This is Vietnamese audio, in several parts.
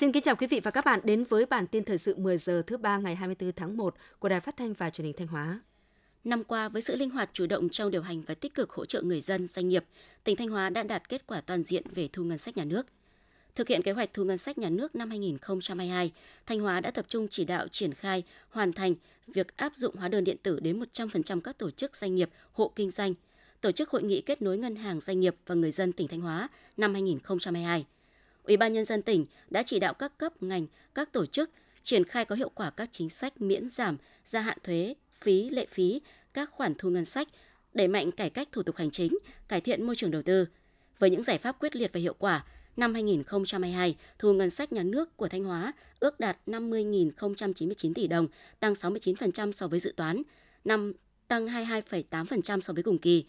Xin kính chào quý vị và các bạn đến với bản tin thời sự 10 giờ thứ ba ngày 24 tháng 1 của Đài Phát thanh và Truyền hình Thanh Hóa. Năm qua, với sự linh hoạt chủ động trong điều hành và tích cực hỗ trợ người dân, doanh nghiệp, tỉnh Thanh Hóa đã đạt kết quả toàn diện về thu ngân sách nhà nước. Thực hiện kế hoạch thu ngân sách nhà nước năm 2022, Thanh Hóa đã tập trung chỉ đạo triển khai, hoàn thành việc áp dụng hóa đơn điện tử đến 100% các tổ chức doanh nghiệp, hộ kinh doanh, tổ chức hội nghị kết nối ngân hàng doanh nghiệp và người dân tỉnh Thanh Hóa năm 2022. Ủy ban nhân dân tỉnh đã chỉ đạo các cấp ngành, các tổ chức triển khai có hiệu quả các chính sách miễn giảm, gia hạn thuế, phí, lệ phí, các khoản thu ngân sách, đẩy mạnh cải cách thủ tục hành chính, cải thiện môi trường đầu tư. Với những giải pháp quyết liệt và hiệu quả, năm 2022, thu ngân sách nhà nước của Thanh Hóa ước đạt 50.099 tỷ đồng, tăng 69% so với dự toán, tăng 22,8% so với cùng kỳ.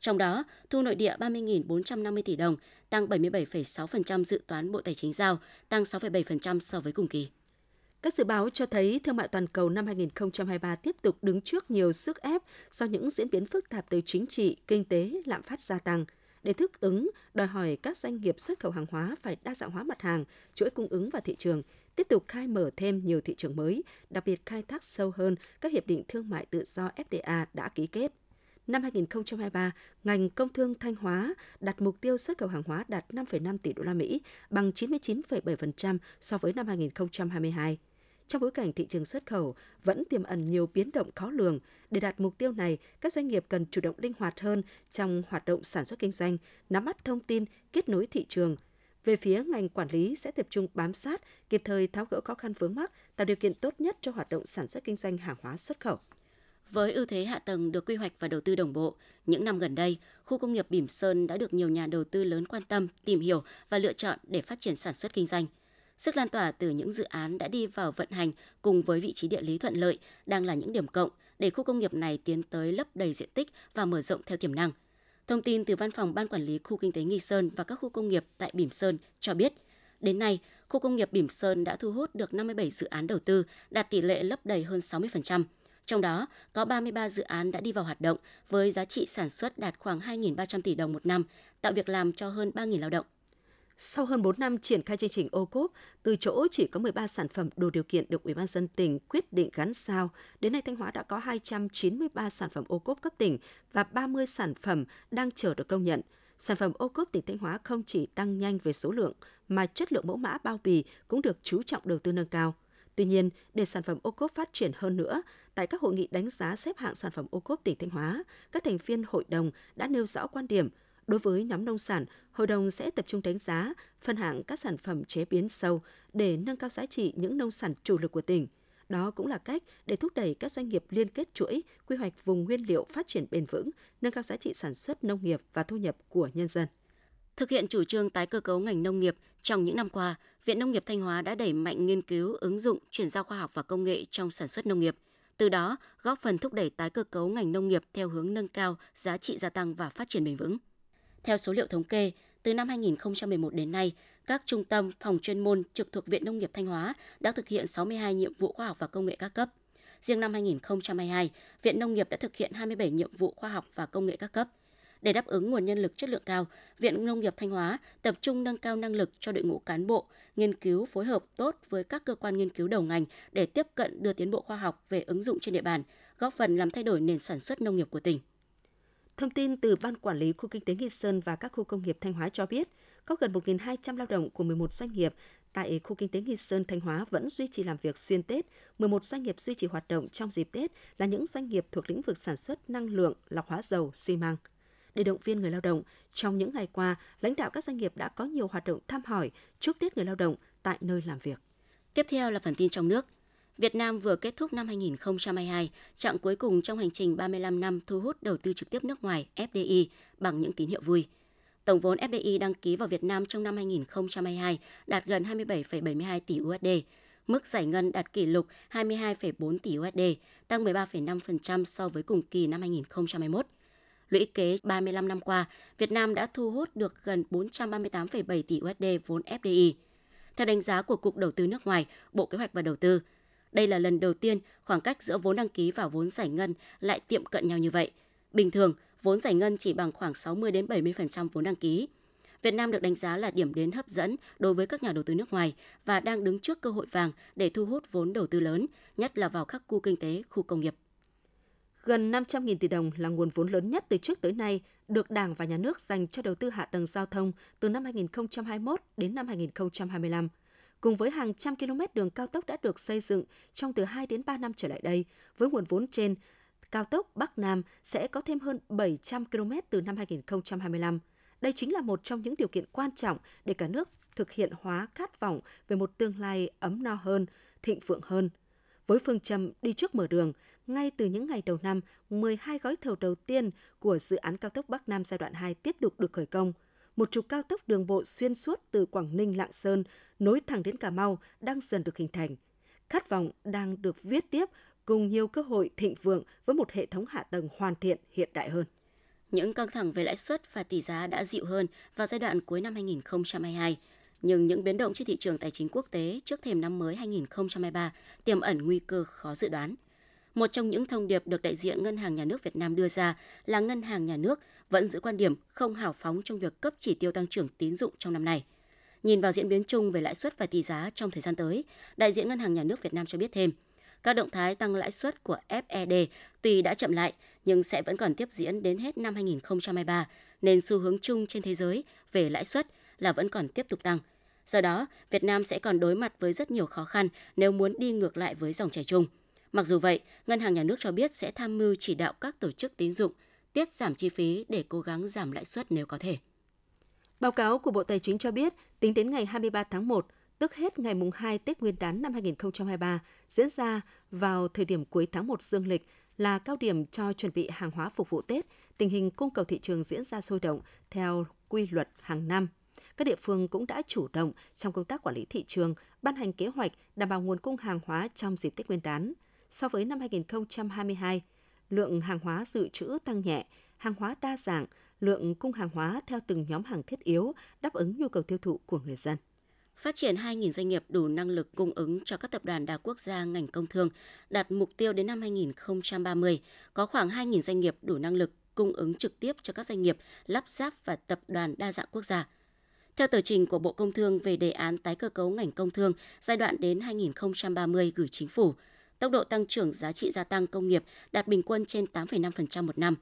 Trong đó, thu nội địa 30.450 tỷ đồng, tăng 77,6% dự toán Bộ Tài chính giao, tăng 6,7% so với cùng kỳ. Các dự báo cho thấy thương mại toàn cầu năm 2023 tiếp tục đứng trước nhiều sức ép do những diễn biến phức tạp từ chính trị, kinh tế, lạm phát gia tăng. Để thích ứng, đòi hỏi các doanh nghiệp xuất khẩu hàng hóa phải đa dạng hóa mặt hàng, chuỗi cung ứng và thị trường, tiếp tục khai mở thêm nhiều thị trường mới, đặc biệt khai thác sâu hơn các hiệp định thương mại tự do FTA đã ký kết. Năm 2023, ngành công thương Thanh Hóa đặt mục tiêu xuất khẩu hàng hóa đạt 5,5 tỷ đô la Mỹ, bằng 99,7% so với năm 2022. Trong bối cảnh thị trường xuất khẩu vẫn tiềm ẩn nhiều biến động khó lường, để đạt mục tiêu này, các doanh nghiệp cần chủ động linh hoạt hơn trong hoạt động sản xuất kinh doanh, nắm bắt thông tin, kết nối thị trường. Về phía ngành quản lý sẽ tập trung bám sát, kịp thời tháo gỡ khó khăn vướng mắc, tạo điều kiện tốt nhất cho hoạt động sản xuất kinh doanh hàng hóa xuất khẩu. Với ưu thế hạ tầng được quy hoạch và đầu tư đồng bộ, những năm gần đây, khu công nghiệp Bỉm Sơn đã được nhiều nhà đầu tư lớn quan tâm, tìm hiểu và lựa chọn để phát triển sản xuất kinh doanh. Sức lan tỏa từ những dự án đã đi vào vận hành cùng với vị trí địa lý thuận lợi đang là những điểm cộng để khu công nghiệp này tiến tới lấp đầy diện tích và mở rộng theo tiềm năng. Thông tin từ Văn phòng Ban Quản lý Khu Kinh tế Nghi Sơn và các khu công nghiệp tại Bỉm Sơn cho biết, đến nay, khu công nghiệp Bỉm Sơn đã thu hút được 57 dự án đầu tư, đạt tỷ lệ lấp đầy hơn 60%. Trong đó, có 33 dự án đã đi vào hoạt động với giá trị sản xuất đạt khoảng 2.300 tỷ đồng một năm, tạo việc làm cho hơn 3.000 lao động. Sau hơn 4 năm triển khai chương trình OCOP, từ chỗ chỉ có 13 sản phẩm đủ điều kiện được Ủy ban nhân dân tỉnh quyết định gắn sao, đến nay Thanh Hóa đã có 293 sản phẩm OCOP cấp tỉnh và 30 sản phẩm đang chờ được công nhận. Sản phẩm OCOP tỉnh Thanh Hóa không chỉ tăng nhanh về số lượng, mà chất lượng mẫu mã bao bì cũng được chú trọng đầu tư nâng cao. Tuy nhiên, để sản phẩm OCOP phát triển hơn nữa, tại các hội nghị đánh giá xếp hạng sản phẩm OCOP tỉnh Thanh Hóa, các thành viên hội đồng đã nêu rõ quan điểm. Đối với nhóm nông sản, hội đồng sẽ tập trung đánh giá, phân hạng các sản phẩm chế biến sâu để nâng cao giá trị những nông sản chủ lực của tỉnh. Đó cũng là cách để thúc đẩy các doanh nghiệp liên kết chuỗi, quy hoạch vùng nguyên liệu phát triển bền vững, nâng cao giá trị sản xuất nông nghiệp và thu nhập của nhân dân. Thực hiện chủ trương tái cơ cấu ngành nông nghiệp, trong những năm qua, Viện Nông nghiệp Thanh Hóa đã đẩy mạnh nghiên cứu, ứng dụng, chuyển giao khoa học và công nghệ trong sản xuất nông nghiệp. Từ đó, góp phần thúc đẩy tái cơ cấu ngành nông nghiệp theo hướng nâng cao giá trị gia tăng và phát triển bền vững. Theo số liệu thống kê, từ năm 2011 đến nay, các trung tâm, phòng chuyên môn trực thuộc Viện Nông nghiệp Thanh Hóa đã thực hiện 62 nhiệm vụ khoa học và công nghệ các cấp. Riêng năm 2022, Viện Nông nghiệp đã thực hiện 27 nhiệm vụ khoa học và công nghệ các cấp. Để đáp ứng nguồn nhân lực chất lượng cao, Viện Nông nghiệp Thanh Hóa tập trung nâng cao năng lực cho đội ngũ cán bộ, nghiên cứu phối hợp tốt với các cơ quan nghiên cứu đầu ngành để tiếp cận đưa tiến bộ khoa học về ứng dụng trên địa bàn, góp phần làm thay đổi nền sản xuất nông nghiệp của tỉnh. Thông tin từ Ban Quản lý Khu Kinh tế Nghi Sơn và các khu công nghiệp Thanh Hóa cho biết, có gần 1.200 lao động của 11 doanh nghiệp tại Khu Kinh tế Nghi Sơn Thanh Hóa vẫn duy trì làm việc xuyên Tết. 11 doanh nghiệp duy trì hoạt động trong dịp Tết là những doanh nghiệp thuộc lĩnh vực sản xuất năng lượng, lọc hóa dầu, xi măng. Để động viên người lao động, trong những ngày qua, lãnh đạo các doanh nghiệp đã có nhiều hoạt động thăm hỏi, chúc Tết người lao động tại nơi làm việc. Tiếp theo là phần tin trong nước. Việt Nam vừa kết thúc năm 2022, chặng cuối cùng trong hành trình 35 năm thu hút đầu tư trực tiếp nước ngoài FDI bằng những tín hiệu vui. Tổng vốn FDI đăng ký vào Việt Nam trong năm 2022 đạt gần 27,72 tỷ USD, mức giải ngân đạt kỷ lục 22,4 tỷ USD, tăng 13,5% so với cùng kỳ năm 2021. Lũy kế 35 năm qua, Việt Nam đã thu hút được gần 438,7 tỷ USD vốn FDI. Theo đánh giá của Cục Đầu tư nước ngoài, Bộ Kế hoạch và Đầu tư, đây là lần đầu tiên khoảng cách giữa vốn đăng ký và vốn giải ngân lại tiệm cận nhau như vậy. Bình thường, vốn giải ngân chỉ bằng khoảng 60-70% vốn đăng ký. Việt Nam được đánh giá là điểm đến hấp dẫn đối với các nhà đầu tư nước ngoài và đang đứng trước cơ hội vàng để thu hút vốn đầu tư lớn, nhất là vào các khu kinh tế, khu công nghiệp. Gần 500.000 tỷ đồng là nguồn vốn lớn nhất từ trước tới nay được Đảng và Nhà nước dành cho đầu tư hạ tầng giao thông từ năm 2021 đến năm 2025. Cùng với hàng trăm km đường cao tốc đã được xây dựng trong từ 2 đến 3 năm trở lại đây, với nguồn vốn trên, cao tốc Bắc Nam sẽ có thêm hơn 700 km từ năm 2025. Đây chính là một trong những điều kiện quan trọng để cả nước thực hiện hóa khát vọng về một tương lai ấm no hơn, thịnh vượng hơn. Với phương châm đi trước mở đường, ngay từ những ngày đầu năm, 12 gói thầu đầu tiên của dự án cao tốc Bắc Nam giai đoạn 2 tiếp tục được khởi công. Một trục cao tốc đường bộ xuyên suốt từ Quảng Ninh, Lạng Sơn, nối thẳng đến Cà Mau đang dần được hình thành. Khát vọng đang được viết tiếp cùng nhiều cơ hội thịnh vượng với một hệ thống hạ tầng hoàn thiện, hiện đại hơn. Những căng thẳng về lãi suất và tỷ giá đã dịu hơn vào giai đoạn cuối năm 2022. Nhưng những biến động trên thị trường tài chính quốc tế trước thềm năm mới 2023 tiềm ẩn nguy cơ khó dự đoán. Một trong những thông điệp được đại diện Ngân hàng Nhà nước Việt Nam đưa ra là Ngân hàng Nhà nước vẫn giữ quan điểm không hào phóng trong việc cấp chỉ tiêu tăng trưởng tín dụng trong năm nay. Nhìn vào diễn biến chung về lãi suất và tỷ giá trong thời gian tới, đại diện Ngân hàng Nhà nước Việt Nam cho biết thêm, các động thái tăng lãi suất của FED tuy đã chậm lại nhưng sẽ vẫn còn tiếp diễn đến hết năm 2023, nên xu hướng chung trên thế giới về lãi suất là vẫn còn tiếp tục tăng. Do đó, Việt Nam sẽ còn đối mặt với rất nhiều khó khăn nếu muốn đi ngược lại với dòng chảy chung. Mặc dù vậy, Ngân hàng Nhà nước cho biết sẽ tham mưu chỉ đạo các tổ chức tín dụng tiết giảm chi phí để cố gắng giảm lãi suất nếu có thể. Báo cáo của Bộ Tài chính cho biết, tính đến ngày 23 tháng 1, tức hết ngày mùng 2 Tết Nguyên đán năm 2023, diễn ra vào thời điểm cuối tháng 1 dương lịch là cao điểm cho chuẩn bị hàng hóa phục vụ Tết, tình hình cung cầu thị trường diễn ra sôi động theo quy luật hàng năm. Các địa phương cũng đã chủ động trong công tác quản lý thị trường, ban hành kế hoạch đảm bảo nguồn cung hàng hóa trong dịp Tết Nguyên đán. So với năm 2022, lượng hàng hóa dự trữ tăng nhẹ, hàng hóa đa dạng, lượng cung hàng hóa theo từng nhóm hàng thiết yếu đáp ứng nhu cầu tiêu thụ của người dân. Phát triển 2.000 doanh nghiệp đủ năng lực cung ứng cho các tập đoàn đa quốc gia ngành công thương, đạt mục tiêu đến năm 2030, có khoảng 2.000 doanh nghiệp đủ năng lực cung ứng trực tiếp cho các doanh nghiệp lắp ráp và tập đoàn đa dạng quốc gia. Theo tờ trình của Bộ Công Thương về đề án tái cơ cấu ngành công thương giai đoạn đến 2030 gửi Chính phủ, tốc độ tăng trưởng giá trị gia tăng công nghiệp đạt bình quân trên 8,5% một năm.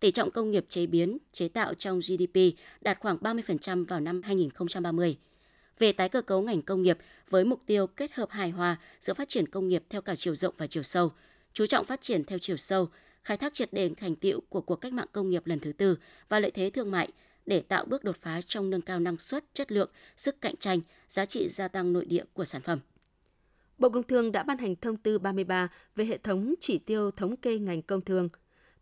Tỷ trọng công nghiệp chế biến, chế tạo trong GDP đạt khoảng 30% vào năm 2030. Về tái cơ cấu ngành công nghiệp với mục tiêu kết hợp hài hòa giữa phát triển công nghiệp theo cả chiều rộng và chiều sâu, chú trọng phát triển theo chiều sâu, khai thác triệt để thành tựu của cuộc cách mạng công nghiệp lần thứ tư và lợi thế thương mại để tạo bước đột phá trong nâng cao năng suất, chất lượng, sức cạnh tranh, giá trị gia tăng nội địa của sản phẩm. Bộ Công Thương đã ban hành thông tư 33 về hệ thống chỉ tiêu thống kê ngành công thương.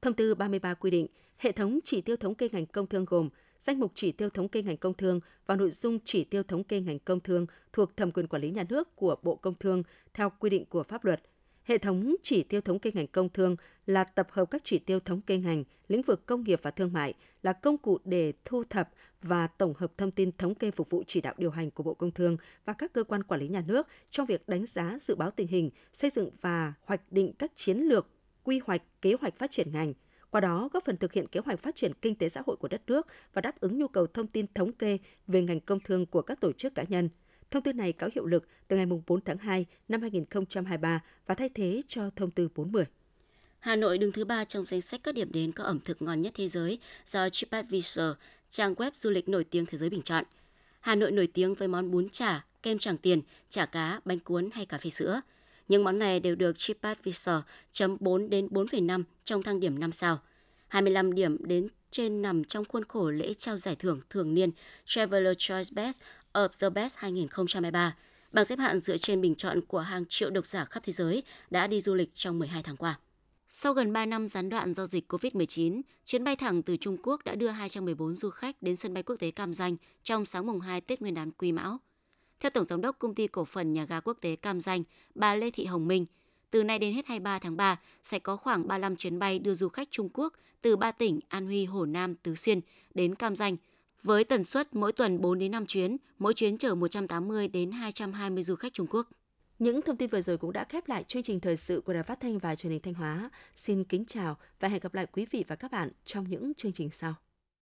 Thông tư 33 quy định, hệ thống chỉ tiêu thống kê ngành công thương gồm danh mục chỉ tiêu thống kê ngành công thương và nội dung chỉ tiêu thống kê ngành công thương thuộc thẩm quyền quản lý nhà nước của Bộ Công Thương theo quy định của pháp luật. Hệ thống chỉ tiêu thống kê ngành công thương là tập hợp các chỉ tiêu thống kê ngành, lĩnh vực công nghiệp và thương mại, là công cụ để thu thập và tổng hợp thông tin thống kê phục vụ chỉ đạo điều hành của Bộ Công Thương và các cơ quan quản lý nhà nước trong việc đánh giá, dự báo tình hình, xây dựng và hoạch định các chiến lược, quy hoạch, kế hoạch phát triển ngành. Qua đó, góp phần thực hiện kế hoạch phát triển kinh tế xã hội của đất nước và đáp ứng nhu cầu thông tin thống kê về ngành công thương của các tổ chức cá nhân. Thông tư này có hiệu lực từ ngày 4 tháng 2 năm 2023 và thay thế cho thông tư 40. Hà Nội đứng thứ 3 trong danh sách các điểm đến có ẩm thực ngon nhất thế giới do Tripadvisor, trang web du lịch nổi tiếng thế giới bình chọn. Hà Nội nổi tiếng với món bún chả, kem Tràng Tiền, chả cá, bánh cuốn hay cà phê sữa. Những món này đều được Tripadvisor chấm 4 đến 4,5 trong thang điểm 5 sao. 25 điểm đến trên nằm trong khuôn khổ lễ trao giải thưởng thường niên Traveler Choice Best of the Best 2023. Bảng xếp hạng dựa trên bình chọn của hàng triệu độc giả khắp thế giới đã đi du lịch trong 12 tháng qua. Sau gần 3 năm gián đoạn do dịch COVID-19, chuyến bay thẳng từ Trung Quốc đã đưa 214 du khách đến sân bay quốc tế Cam Ranh trong sáng mùng 2 Tết Nguyên đán Quý Mão. Theo Tổng giám đốc Công ty Cổ phần Nhà ga Quốc tế Cam Ranh, bà Lê Thị Hồng Minh, từ nay đến hết 23 tháng 3 sẽ có khoảng 35 chuyến bay đưa du khách Trung Quốc từ 3 tỉnh An Huy, Hồ Nam, Tứ Xuyên đến Cam Ranh, với tần suất mỗi tuần 4 đến 5 chuyến, mỗi chuyến chở 180 đến 220 du khách Trung Quốc. Những thông tin vừa rồi cũng đã khép lại chương trình thời sự của Đài Phát thanh và Truyền hình Thanh Hóa. Xin kính chào và hẹn gặp lại quý vị và các bạn trong những chương trình sau.